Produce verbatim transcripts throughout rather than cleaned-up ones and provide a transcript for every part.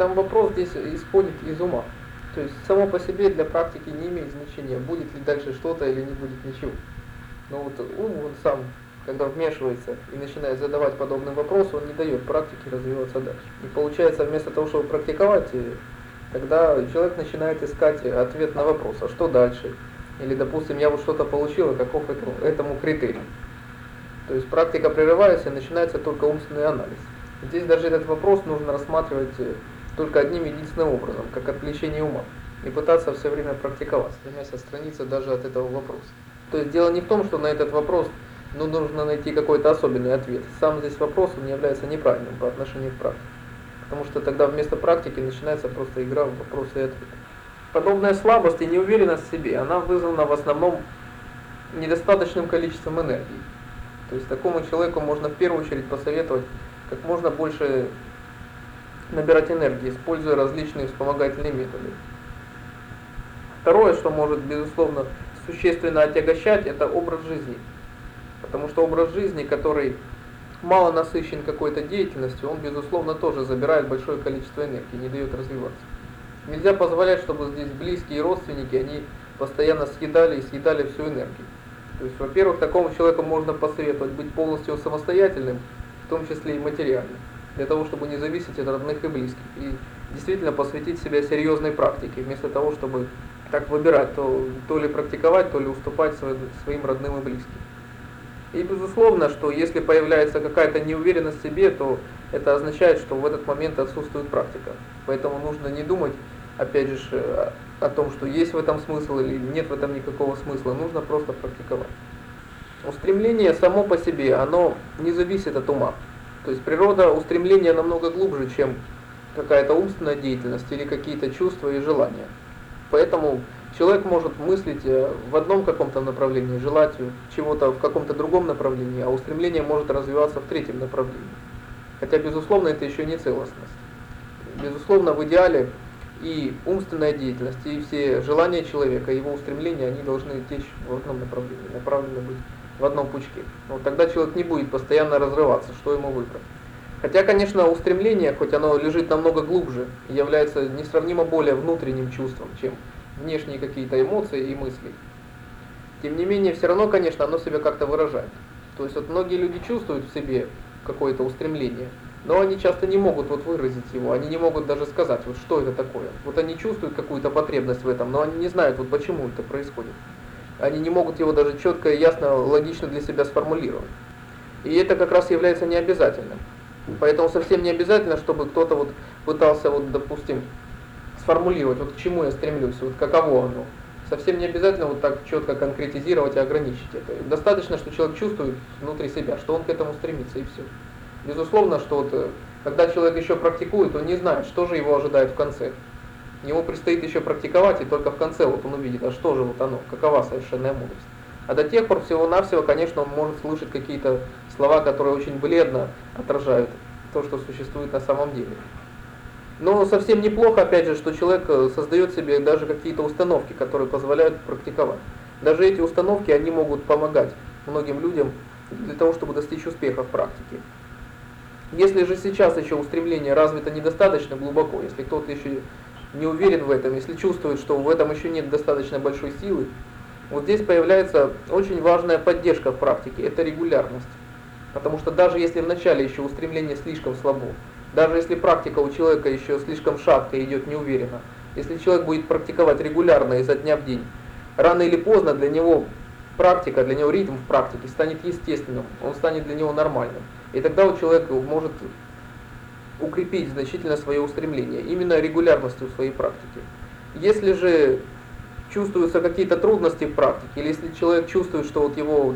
Сам вопрос здесь исходит из ума. То есть само по себе для практики не имеет значения, будет ли дальше что-то или не будет ничего. Но вот ум, он сам, когда вмешивается и начинает задавать подобные вопросы, он не дает практике развиваться дальше. И получается, вместо того, чтобы практиковать, тогда человек начинает искать ответ на вопрос, а что дальше? Или, допустим, я вот что-то получил, а каков этому критерий? То есть практика прерывается и начинается только умственный анализ. Здесь даже этот вопрос нужно рассматривать только одним единственным образом, как отвлечение ума, и пытаться все время практиковать, стремясь отстраниться даже от этого вопроса. То есть дело не в том, что на этот вопрос ну, нужно найти какой-то особенный ответ. Сам здесь вопрос он является неправильным по отношению к практике, потому что тогда вместо практики начинается просто игра в вопросы и ответы. Подобная слабость и неуверенность в себе, она вызвана в основном недостаточным количеством энергии. То есть такому человеку можно в первую очередь посоветовать как можно больше набирать энергии, используя различные вспомогательные методы. Второе, что может, безусловно, существенно отягощать, это образ жизни. Потому что образ жизни, который мало насыщен какой-то деятельностью, он, безусловно, тоже забирает большое количество энергии, не дает развиваться. Нельзя позволять, чтобы здесь близкие и родственники, они постоянно съедали и съедали всю энергию. То есть, во-первых, такому человеку можно посоветовать быть полностью самостоятельным, в том числе и материально, для того, чтобы не зависеть от родных и близких, и действительно посвятить себя серьезной практике, вместо того, чтобы так выбирать, то, то ли практиковать, то ли уступать своим родным и близким. И безусловно, что если появляется какая-то неуверенность в себе, то это означает, что в этот момент отсутствует практика. Поэтому нужно не думать, опять же, о том, что есть в этом смысл или нет в этом никакого смысла, нужно просто практиковать. Устремление само по себе, оно не зависит от ума. То есть природа устремления намного глубже, чем какая-то умственная деятельность или какие-то чувства и желания. Поэтому человек может мыслить в одном каком-то направлении, желать чего-то в каком-то другом направлении, а устремление может развиваться в третьем направлении. Хотя, безусловно, это еще не целостность. Безусловно, в идеале и умственная деятельность, и все желания человека, его устремления, они должны течь в одном направлении, направлены быть в одном пучке. Вот тогда человек не будет постоянно разрываться, что ему выбрать. Хотя, конечно, устремление, хоть оно лежит намного глубже, является несравнимо более внутренним чувством, чем внешние какие-то эмоции и мысли. Тем не менее, все равно, конечно, оно себя как-то выражает. То есть вот многие люди чувствуют в себе какое-то устремление, но они часто не могут вот выразить его, они не могут даже сказать, вот что это такое. Вот они чувствуют какую-то потребность в этом, но они не знают, вот почему это происходит. Они не могут его даже четко, ясно, логично для себя сформулировать. И это как раз является необязательным. Поэтому совсем не обязательно, чтобы кто-то вот пытался, вот, допустим, сформулировать, вот к чему я стремлюсь, вот каково оно. Совсем не обязательно вот так четко конкретизировать и ограничить это. Достаточно, что человек чувствует внутри себя, что он к этому стремится, и все. Безусловно, что вот, когда человек еще практикует, он не знает, что же его ожидает в конце. Ему предстоит еще практиковать, и только в конце вот он увидит, а что же вот оно, какова совершенная мудрость. А до тех пор всего-навсего, конечно, он может слышать какие-то слова, которые очень бледно отражают то, что существует на самом деле. Но совсем неплохо, опять же, что человек создает себе даже какие-то установки, которые позволяют практиковать. Даже эти установки, они могут помогать многим людям для того, чтобы достичь успеха в практике. Если же сейчас еще устремление развито недостаточно глубоко, если кто-то еще не уверен в этом, если чувствует, что в этом еще нет достаточно большой силы, вот здесь появляется очень важная поддержка в практике, это регулярность. Потому что даже если вначале еще устремление слишком слабо, даже если практика у человека еще слишком шатко идет неуверенно, если человек будет практиковать регулярно изо дня в день, рано или поздно для него практика, для него ритм в практике станет естественным, он станет для него нормальным. И тогда у человека может укрепить значительно свое устремление, именно регулярностью своей практики. Если же чувствуются какие-то трудности в практике, или если человек чувствует, что вот его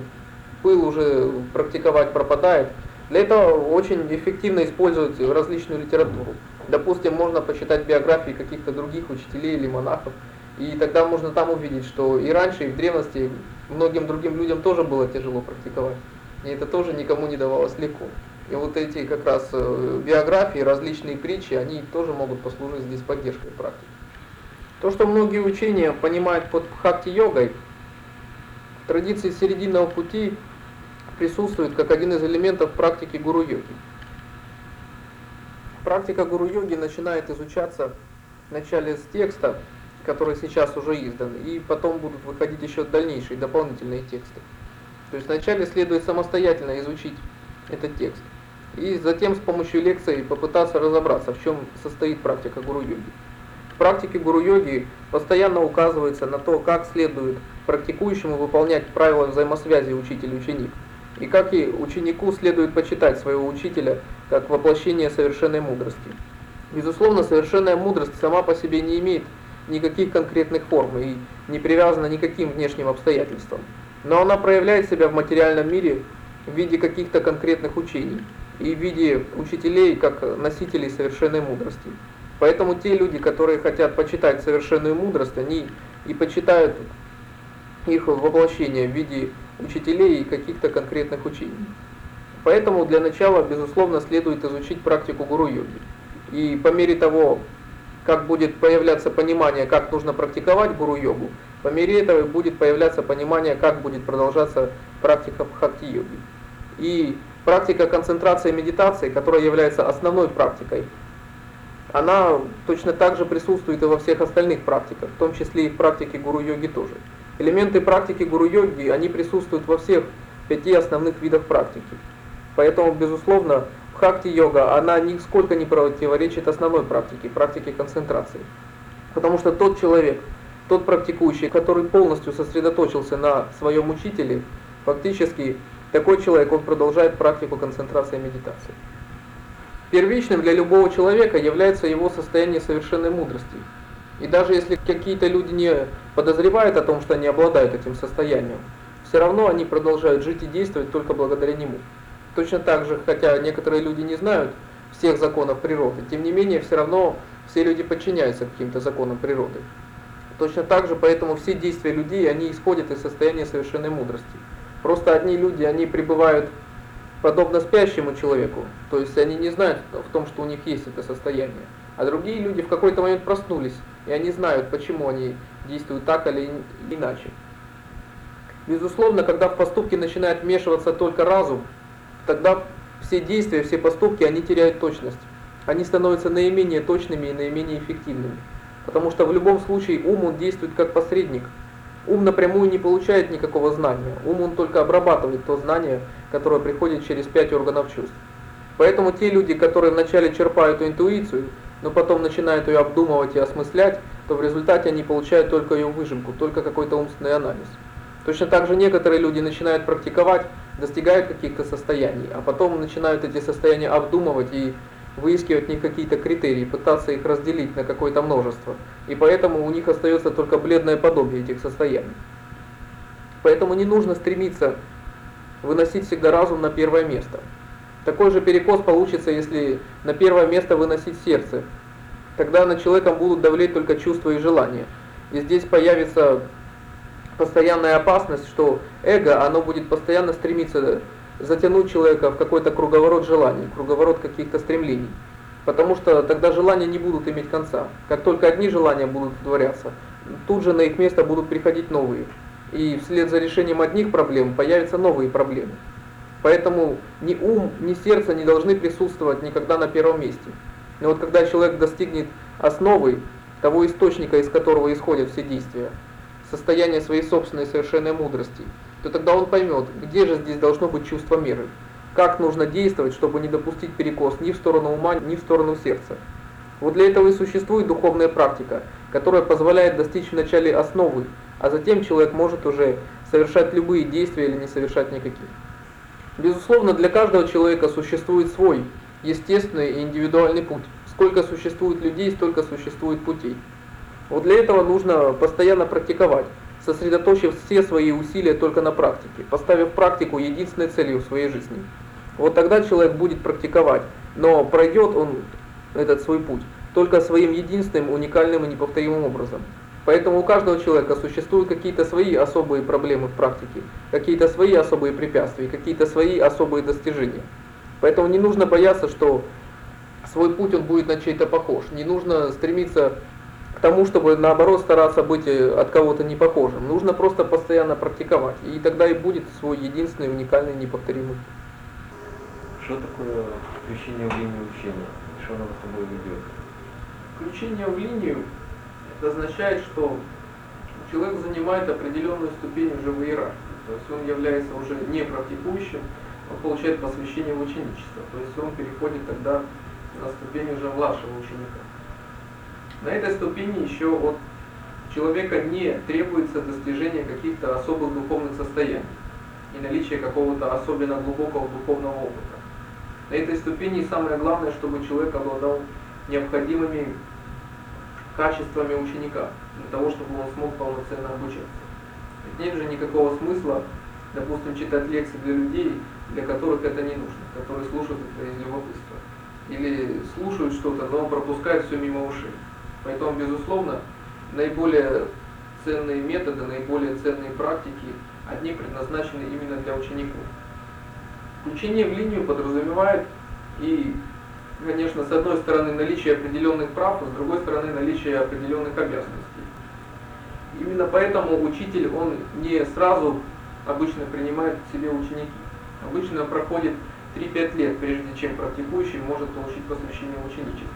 пыл уже практиковать пропадает, для этого очень эффективно использовать различную литературу. Допустим, можно почитать биографии каких-то других учителей или монахов, и тогда можно там увидеть, что и раньше, и в древности многим другим людям тоже было тяжело практиковать, и это тоже никому не давалось легко. И вот эти как раз биографии, различные притчи, они тоже могут послужить здесь поддержкой практики. То, что многие учения понимают под бхакти-йогой, в традиции серединного пути присутствует как один из элементов практики гуру-йоги. Практика гуру-йоги начинает изучаться вначале с текста, который сейчас уже издан, и потом будут выходить еще дальнейшие дополнительные тексты. То есть вначале следует самостоятельно изучить этот текст, и затем с помощью лекций попытаться разобраться, в чем состоит практика гуру-йоги. В практике гуру-йоги постоянно указывается на то, как следует практикующему выполнять правила взаимосвязи учитель-ученик, и как и ученику следует почитать своего учителя как воплощение совершенной мудрости. Безусловно, совершенная мудрость сама по себе не имеет никаких конкретных форм и не привязана никаким внешним обстоятельствам, но она проявляет себя в материальном мире в виде каких-то конкретных учений и в виде учителей как носителей совершенной мудрости. Поэтому те люди, которые хотят почитать совершенную мудрость, они и почитают их воплощение в виде учителей и каких-то конкретных учений. Поэтому для начала, безусловно, следует изучить практику гуру-йоги. И по мере того, как будет появляться понимание, как нужно практиковать гуру-йогу, по мере этого будет появляться понимание, как будет продолжаться практика бхакти-йоги. И практика концентрации и медитации, которая является основной практикой, она точно так же присутствует и во всех остальных практиках, в том числе и в практике гуру-йоги тоже. Элементы практики гуру-йоги, они присутствуют во всех пяти основных видах практики. Поэтому, безусловно, бхакти-йога, она нисколько не противоречит основной практике, практике концентрации. Потому что тот человек, тот практикующий, который полностью сосредоточился на своем учителе, фактически такой человек, он продолжает практику концентрации и медитации. Первичным для любого человека является его состояние совершенной мудрости. И даже если какие-то люди не подозревают о том, что они обладают этим состоянием, все равно они продолжают жить и действовать только благодаря нему. Точно так же, хотя некоторые люди не знают всех законов природы, тем не менее, все равно все люди подчиняются каким-то законам природы. Точно так же, поэтому все действия людей, они исходят из состояния совершенной мудрости. Просто одни люди, они пребывают подобно спящему человеку, то есть они не знают в том, что у них есть это состояние. А другие люди в какой-то момент проснулись, и они знают, почему они действуют так или иначе. Безусловно, когда в поступки начинает вмешиваться только разум, тогда все действия, все поступки, они теряют точность. Они становятся наименее точными и наименее эффективными. Потому что в любом случае ум, он действует как посредник. Ум напрямую не получает никакого знания. Ум он только обрабатывает то знание, которое приходит через пять органов чувств. Поэтому те люди, которые вначале черпают интуицию, но потом начинают ее обдумывать и осмыслять, то в результате они получают только ее выжимку, только какой-то умственный анализ. Точно так же некоторые люди начинают практиковать, достигают каких-то состояний, а потом начинают эти состояния обдумывать и выискивать в них какие-то критерии, пытаться их разделить на какое-то множество, и поэтому у них остается только бледное подобие этих состояний. Поэтому не нужно стремиться выносить всегда разум на первое место. Такой же перекос получится, если на первое место выносить сердце. Тогда над человеком будут давлеть только чувства и желания. И здесь появится постоянная опасность, что эго, оно будет постоянно стремиться затянуть человека в какой-то круговорот желаний, круговорот каких-то стремлений. Потому что тогда желания не будут иметь конца. Как только одни желания будут удовлетворяться, тут же на их место будут приходить новые. И вслед за решением одних проблем появятся новые проблемы. Поэтому ни ум, ни сердце не должны присутствовать никогда на первом месте. Но вот когда человек достигнет основы, того источника, из которого исходят все действия, состояния своей собственной совершенной мудрости, то тогда он поймет, где же здесь должно быть чувство меры, как нужно действовать, чтобы не допустить перекос ни в сторону ума, ни в сторону сердца. Вот для этого и существует духовная практика, которая позволяет достичь вначале основы, а затем человек может уже совершать любые действия или не совершать никаких. Безусловно, для каждого человека существует свой естественный и индивидуальный путь. Сколько существует людей, столько существует путей. Вот для этого нужно постоянно практиковать, сосредоточив все свои усилия только на практике, поставив практику единственной целью в своей жизни. Вот тогда человек будет практиковать, но пройдет он этот свой путь только своим единственным, уникальным и неповторимым образом. Поэтому у каждого человека существуют какие-то свои особые проблемы в практике, какие-то свои особые препятствия, какие-то свои особые достижения. Поэтому не нужно бояться, что свой путь он будет на чей-то похож. Не нужно стремиться к тому, чтобы наоборот стараться быть от кого-то не похожим. Нужно просто постоянно практиковать, и тогда и будет свой единственный, уникальный, неповторимый путь. Что такое крещение в имя учения? что она за собой ведет. Включение в линию — это означает, что человек занимает определенную ступень уже в иерархии. То есть он является уже не практикующим, он получает посвящение в ученичество. То есть он переходит тогда на ступень уже младшего ученика. На этой ступени еще от человека не требуется достижение каких-то особых духовных состояний и наличие какого-то особенно глубокого духовного опыта. На этой ступени самое главное, чтобы человек обладал необходимыми качествами ученика, для того, чтобы он смог полноценно обучаться. Ведь нет же никакого смысла, допустим, читать лекции для людей, для которых это не нужно, которые слушают это из любопытства. Или слушают что-то, но пропускают все мимо ушей. Поэтому, безусловно, наиболее ценные методы, наиболее ценные практики, они предназначены именно для учеников. Включение в линию подразумевает и, конечно, с одной стороны наличие определенных прав, а с другой стороны наличие определенных обязанностей. Именно поэтому учитель, он не сразу обычно принимает к себе ученики. Обычно проходит три-пять лет, прежде чем практикующий может получить посвящение в ученичество.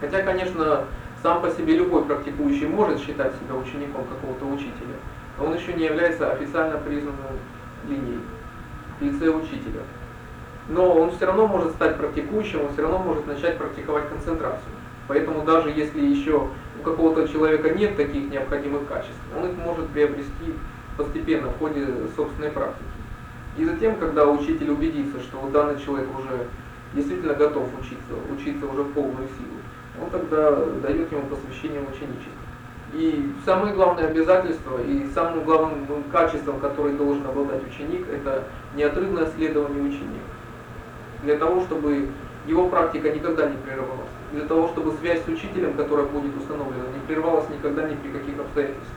Хотя, конечно, сам по себе любой практикующий может считать себя учеником какого-то учителя, но он еще не является официально признанной линией в лице учителя. Но он все равно может стать практикующим, он все равно может начать практиковать концентрацию. Поэтому даже если еще у какого-то человека нет таких необходимых качеств, он их может приобрести постепенно в ходе собственной практики. И затем, когда учитель убедится, что вот данный человек уже действительно готов учиться, учиться уже в полную силу, он тогда дает ему посвящение в ученичество. И самое главное обязательство и самым главным качеством, которое должен обладать ученик, это неотрывное следование ученику. Для того, чтобы его практика никогда не прерывалась. Для того, чтобы связь с учителем, которая будет установлена, не прервалась никогда ни при каких обстоятельствах.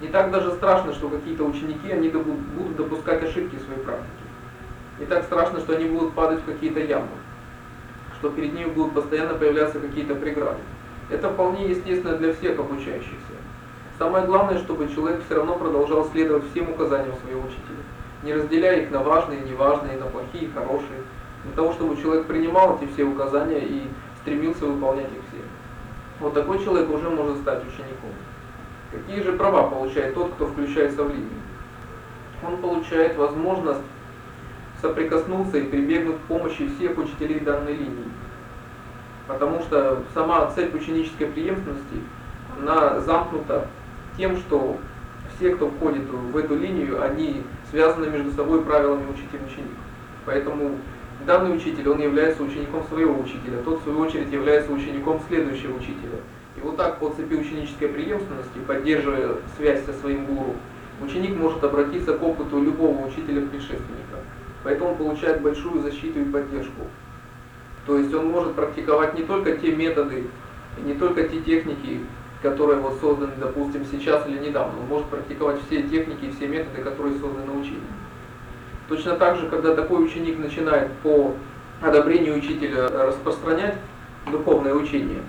Не так даже страшно, что какие-то ученики, они будут допускать ошибки в своей практике. Не так страшно, что они будут падать в какие-то ямы, что перед ними будут постоянно появляться какие-то преграды. Это вполне естественно для всех обучающихся. Самое главное, чтобы человек все равно продолжал следовать всем указаниям своего учителя, не разделяя их на важные, неважные, на плохие и хорошие, для того, чтобы человек принимал эти все указания и стремился выполнять их все. Вот такой человек уже может стать учеником. Какие же права получает тот, кто включается в линию? Он получает возможность соприкоснуться и прибегнуть к помощи всех учителей данной линии. Потому что сама цель ученической преемственности, она замкнута тем, что все, кто входит в эту линию, они связаны между собой правилами учитель-ученик. Поэтому данный учитель, он является учеником своего учителя, тот в свою очередь является учеником следующего учителя. И вот так по цепи ученической преемственности, поддерживая связь со своим гуру, ученик может обратиться к опыту любого учителя-предшественника. Поэтому он получает большую защиту и поддержку. То есть он может практиковать не только те методы, не только те техники, которые вот созданы, допустим, сейчас или недавно. Он может практиковать все техники и все методы, которые созданы учителем. Точно так же, когда такой ученик начинает по одобрению учителя распространять духовное учение,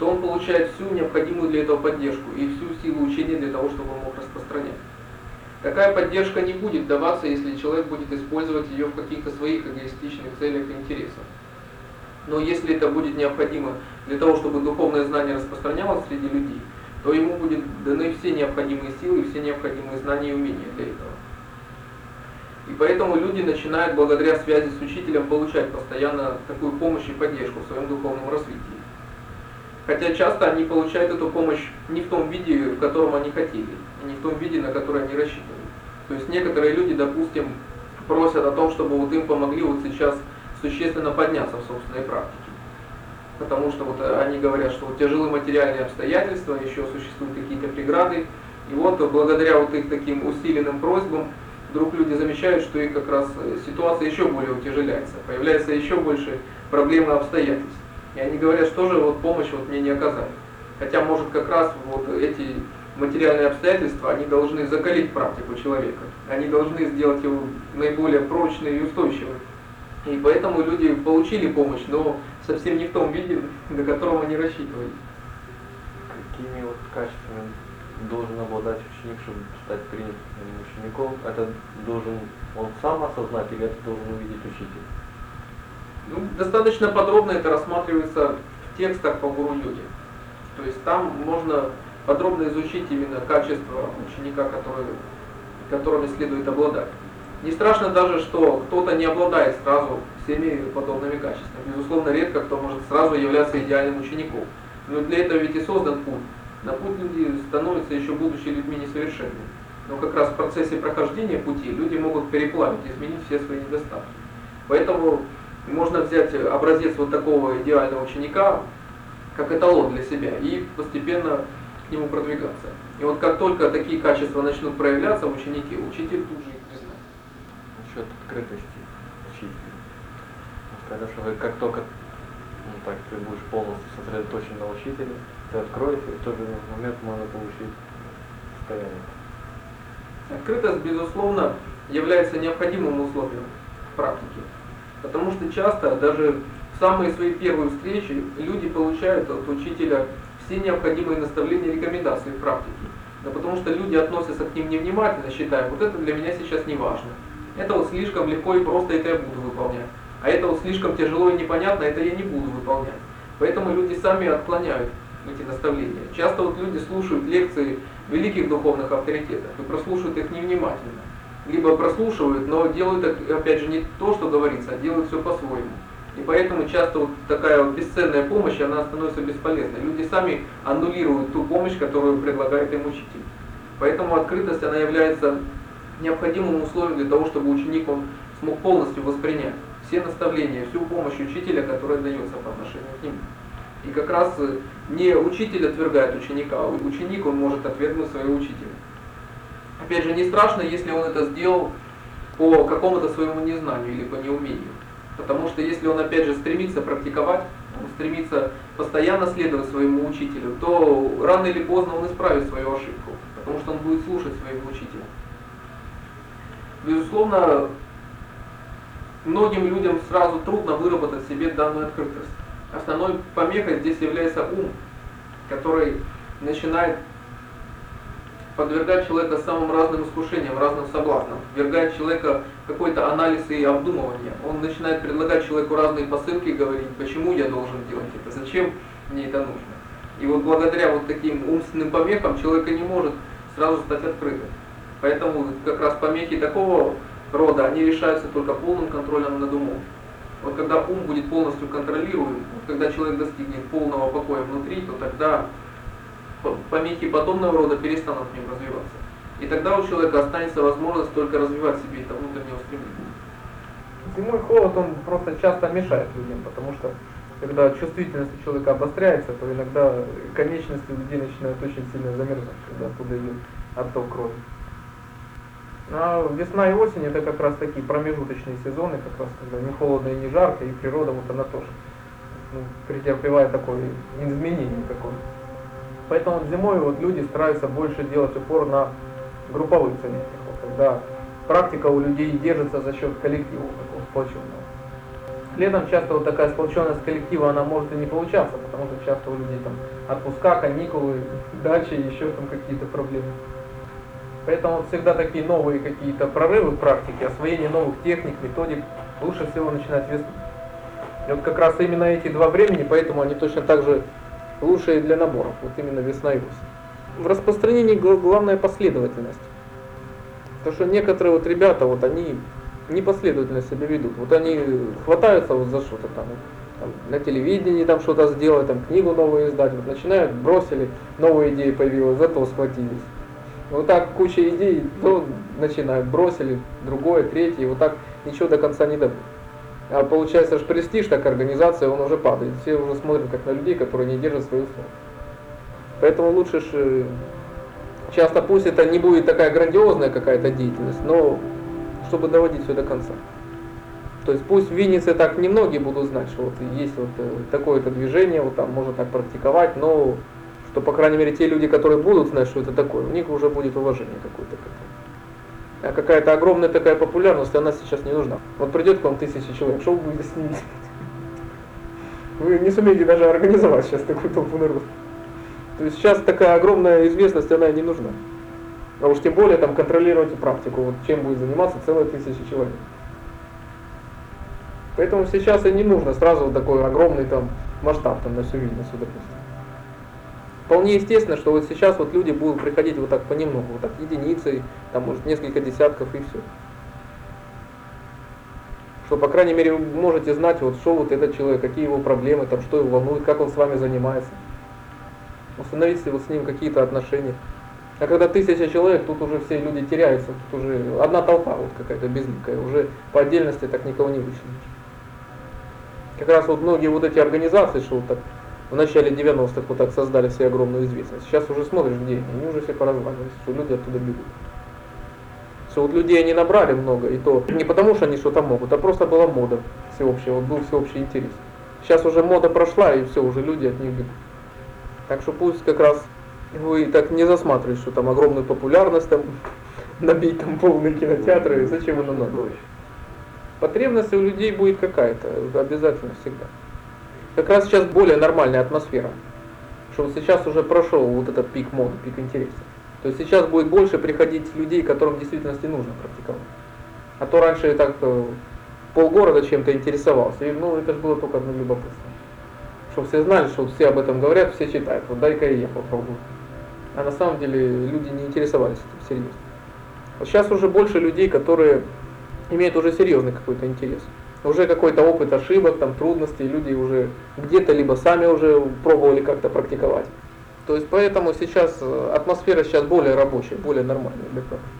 то он получает всю необходимую для этого поддержку и всю силу учения для того, чтобы он мог распространять. Такая поддержка не будет даваться, если человек будет использовать ее в каких-то своих эгоистичных целях и интересах. Но если это будет необходимо для того, чтобы духовное знание распространялось среди людей, то ему будут даны все необходимые силы и все необходимые знания и умения для этого. И поэтому люди начинают, благодаря связи с учителем, получать постоянно такую помощь и поддержку в своем духовном развитии. Хотя часто они получают эту помощь не в том виде, в котором они хотели, и не в том виде, на который они рассчитывали. То есть некоторые люди, допустим, просят о том, чтобы вот им помогли вот сейчас существенно подняться в собственной практике. Потому что вот они говорят, что вот тяжелые материальные обстоятельства, еще существуют какие-то преграды. И вот благодаря вот их таким усиленным просьбам, вдруг люди замечают, что их как раз ситуация еще более утяжеляется, появляется еще больше проблем и обстоятельств. И они говорят, что же вот помощь вот мне не оказали. Хотя, может, как раз вот эти материальные обстоятельства, они должны закалить практику человека. Они должны сделать его наиболее прочной и устойчивой. И поэтому люди получили помощь, но совсем не в том виде, до которого они рассчитывали. Какими вот качествами должен обладать ученик, чтобы стать принятым учеником? Это должен он сам осознать или это должен увидеть учитель? Ну, достаточно подробно это рассматривается в текстах по гуру-йоге. То есть там можно подробно изучить именно качество ученика, который, которыми следует обладать. Не страшно даже, что кто-то не обладает сразу всеми подобными качествами. Безусловно, редко кто может сразу являться идеальным учеником. Но для этого ведь и создан путь. На путь люди становятся еще будучи людьми несовершенными. Но как раз в процессе прохождения пути люди могут переплавить, изменить все свои недостатки. Поэтому можно взять образец вот такого идеального ученика, как эталон для себя, и постепенно к нему продвигаться. И вот как только такие качества начнут проявляться в ученике, учитель тут же их признает. Насчет открытости учителя. Сказал, что как только ну, так, ты будешь полностью сосредоточен на учителе, ты откроешься, и в тот же момент можно получить состояние. Открытость, безусловно, является необходимым условием практики. Потому что часто, даже в самые свои первые встречи, люди получают от учителя все необходимые наставления и рекомендации в практике. Да потому что люди относятся к ним невнимательно, считая, вот это для меня сейчас не важно. Это вот слишком легко и просто, это я буду выполнять. А это вот слишком тяжело и непонятно, это я не буду выполнять. Поэтому люди сами отклоняют эти наставления. Часто вот люди слушают лекции великих духовных авторитетов и прослушивают их невнимательно. Либо прослушивают, но делают, опять же, не то, что говорится, а делают все по-своему. И поэтому часто вот такая вот бесценная помощь, она становится бесполезной. Люди сами аннулируют ту помощь, которую предлагает им учитель. Поэтому открытость, она является необходимым условием для того, чтобы ученик он смог полностью воспринять все наставления, всю помощь учителя, которая дается по отношению к нему. И как раз не учитель отвергает ученика, а ученик он может отвергнуть своего учителя. Опять же, не страшно, если он это сделал по какому-то своему незнанию или по неумению. Потому что если он, опять же, стремится практиковать, он стремится постоянно следовать своему учителю, то рано или поздно он исправит свою ошибку, потому что он будет слушать своего учителя. Безусловно, многим людям сразу трудно выработать в себе данную открытость. Основной помехой здесь является ум, который начинает подвергать человека самым разным искушениям, разным соблазнам, подвергает человека какой-то анализ и обдумывание. Он начинает предлагать человеку разные посылки, говорить, почему я должен делать это, зачем мне это нужно. И вот благодаря вот таким умственным помехам человека не может сразу стать открытым. Поэтому как раз помехи такого рода, они решаются только полным контролем над умом. Вот когда ум будет полностью контролируем, вот когда человек достигнет полного покоя внутри, то тогда помехи подобного рода перестанут в нем развиваться. И тогда у человека останется возможность только развивать себе это внутреннее устремление. Зимой холод, он просто часто мешает людям, потому что когда чувствительность у человека обостряется, то иногда конечности людей начинают очень сильно замерзать, когда оттуда идет отток крови. А весна и осень это как раз такие промежуточные сезоны, как раз когда не холодно и не жарко, и природа вот она тоже ну, претерпевает такое изменение такое. Поэтому зимой вот люди стараются больше делать упор на групповые занятия, когда практика у людей держится за счет коллектива такого сплоченного. Летом часто вот такая сплоченность коллектива она может и не получаться, потому что часто у людей там отпуска, каникулы, дачи, еще там какие-то проблемы. Поэтому всегда такие новые какие-то прорывы в практике, освоение новых техник, методик, лучше всего начинать весной. И вот как раз именно эти два времени, поэтому они точно так же лучшие для наборов, вот именно весна и осень. В распространении главная последовательность. Потому что некоторые вот ребята, вот они непоследовательно себя ведут, вот они хватаются вот за что-то там. Там, на телевидении там что-то сделать, там книгу новую издать, вот начинают, бросили, новая идея появилась, зато схватились. Вот так куча идей, то начинают, бросили, другое, третье, и вот так ничего до конца не добьют. А получается, что престиж, так организация, он уже падает. Все уже смотрят как на людей, которые не держат свое слово. Поэтому лучше же, часто пусть это не будет такая грандиозная какая-то деятельность, но чтобы доводить все до конца. То есть пусть в Виннице так немногие будут знать, что вот есть вот такое-то движение, вот там можно так практиковать, но... что, по крайней мере, те люди, которые будут знать, что это такое, у них уже будет уважение какое-то к этому. А какая-то огромная такая популярность, она сейчас не нужна. Вот придет к вам тысяча человек, что вы будете с ними делать? Вы не сумеете даже организовать сейчас такую толпу народа. То есть сейчас такая огромная известность, она не нужна. А уж тем более там контролировать практику, вот чем будет заниматься целая тысяча человек. Поэтому сейчас и не нужно сразу такой огромный там масштаб там, на всю Вильнюсу, допустим. Вполне естественно, что вот сейчас вот люди будут приходить вот так понемногу, вот так единицей, там может несколько десятков и все. Что, по крайней мере, вы можете знать, вот что вот этот человек, какие его проблемы, там, что его волнует, как он с вами занимается. Установите вот с ним какие-то отношения. А когда тысяча человек, тут уже все люди теряются, тут уже одна толпа вот какая-то безликая, уже по отдельности так никого не вычленишь. Как раз вот многие вот эти организации, что вот так в начале девяностых вот так создали себе огромную известность, сейчас уже смотришь, где они, они уже все поразваливались, что люди оттуда бегут. Что вот людей они набрали много, и то не потому, что они что-то могут, а просто была мода всеобщая, вот был всеобщий интерес. Сейчас уже мода прошла, и все, уже люди от них бегут. Так что пусть как раз вы так не засматриваете, что там огромную популярность, там набить там полные кинотеатры, зачем оно надо? Потребность у людей будет какая-то, обязательно всегда. Как раз сейчас более нормальная атмосфера, что вот сейчас уже прошел вот этот пик моды, пик интереса. То есть сейчас будет больше приходить людей, которым в действительности нужно практиковать. А то раньше я так полгорода чем-то интересовался. И, ну, это же было только одно любопытство. Чтобы все знали, что все об этом говорят, все читают. Вот дай-ка и я попробую. А на самом деле люди не интересовались этим серьезно. Вот сейчас уже больше людей, которые имеют уже серьезный какой-то интерес. Уже какой-то опыт ошибок, там, трудностей. Люди уже где-то либо сами уже пробовали как-то практиковать. То есть поэтому сейчас атмосфера сейчас более рабочая, более нормальная для практики.